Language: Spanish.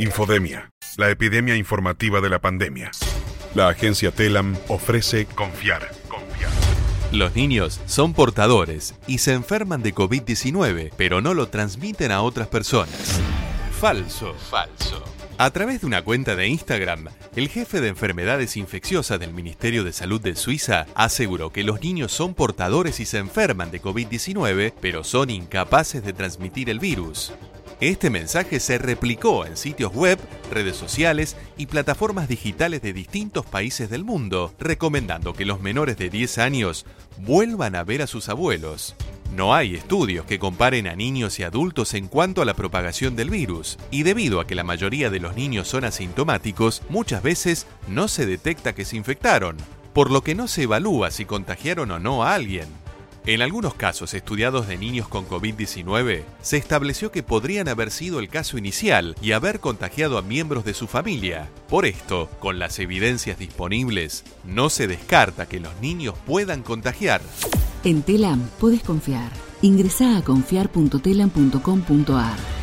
Infodemia, la epidemia informativa de la pandemia. La agencia Télam ofrece confiar. Los niños son portadores y se enferman de COVID-19, pero no lo transmiten a otras personas. Falso. A través de una cuenta de Instagram, el jefe de enfermedades infecciosas del Ministerio de Salud de Suiza aseguró que los niños son portadores y se enferman de COVID-19, pero son incapaces de transmitir el virus. Este mensaje se replicó en sitios web, redes sociales y plataformas digitales de distintos países del mundo, recomendando que los menores de 10 años vuelvan a ver a sus abuelos. No hay estudios que comparen a niños y adultos en cuanto a la propagación del virus, y debido a que la mayoría de los niños son asintomáticos, muchas veces no se detecta que se infectaron, por lo que no se evalúa si contagiaron o no a alguien. En algunos casos estudiados de niños con COVID-19, se estableció que podrían haber sido el caso inicial y haber contagiado a miembros de su familia. Por esto, con las evidencias disponibles, no se descarta que los niños puedan contagiar. En Télam podés confiar. Ingresá a confiar.télam.com.ar.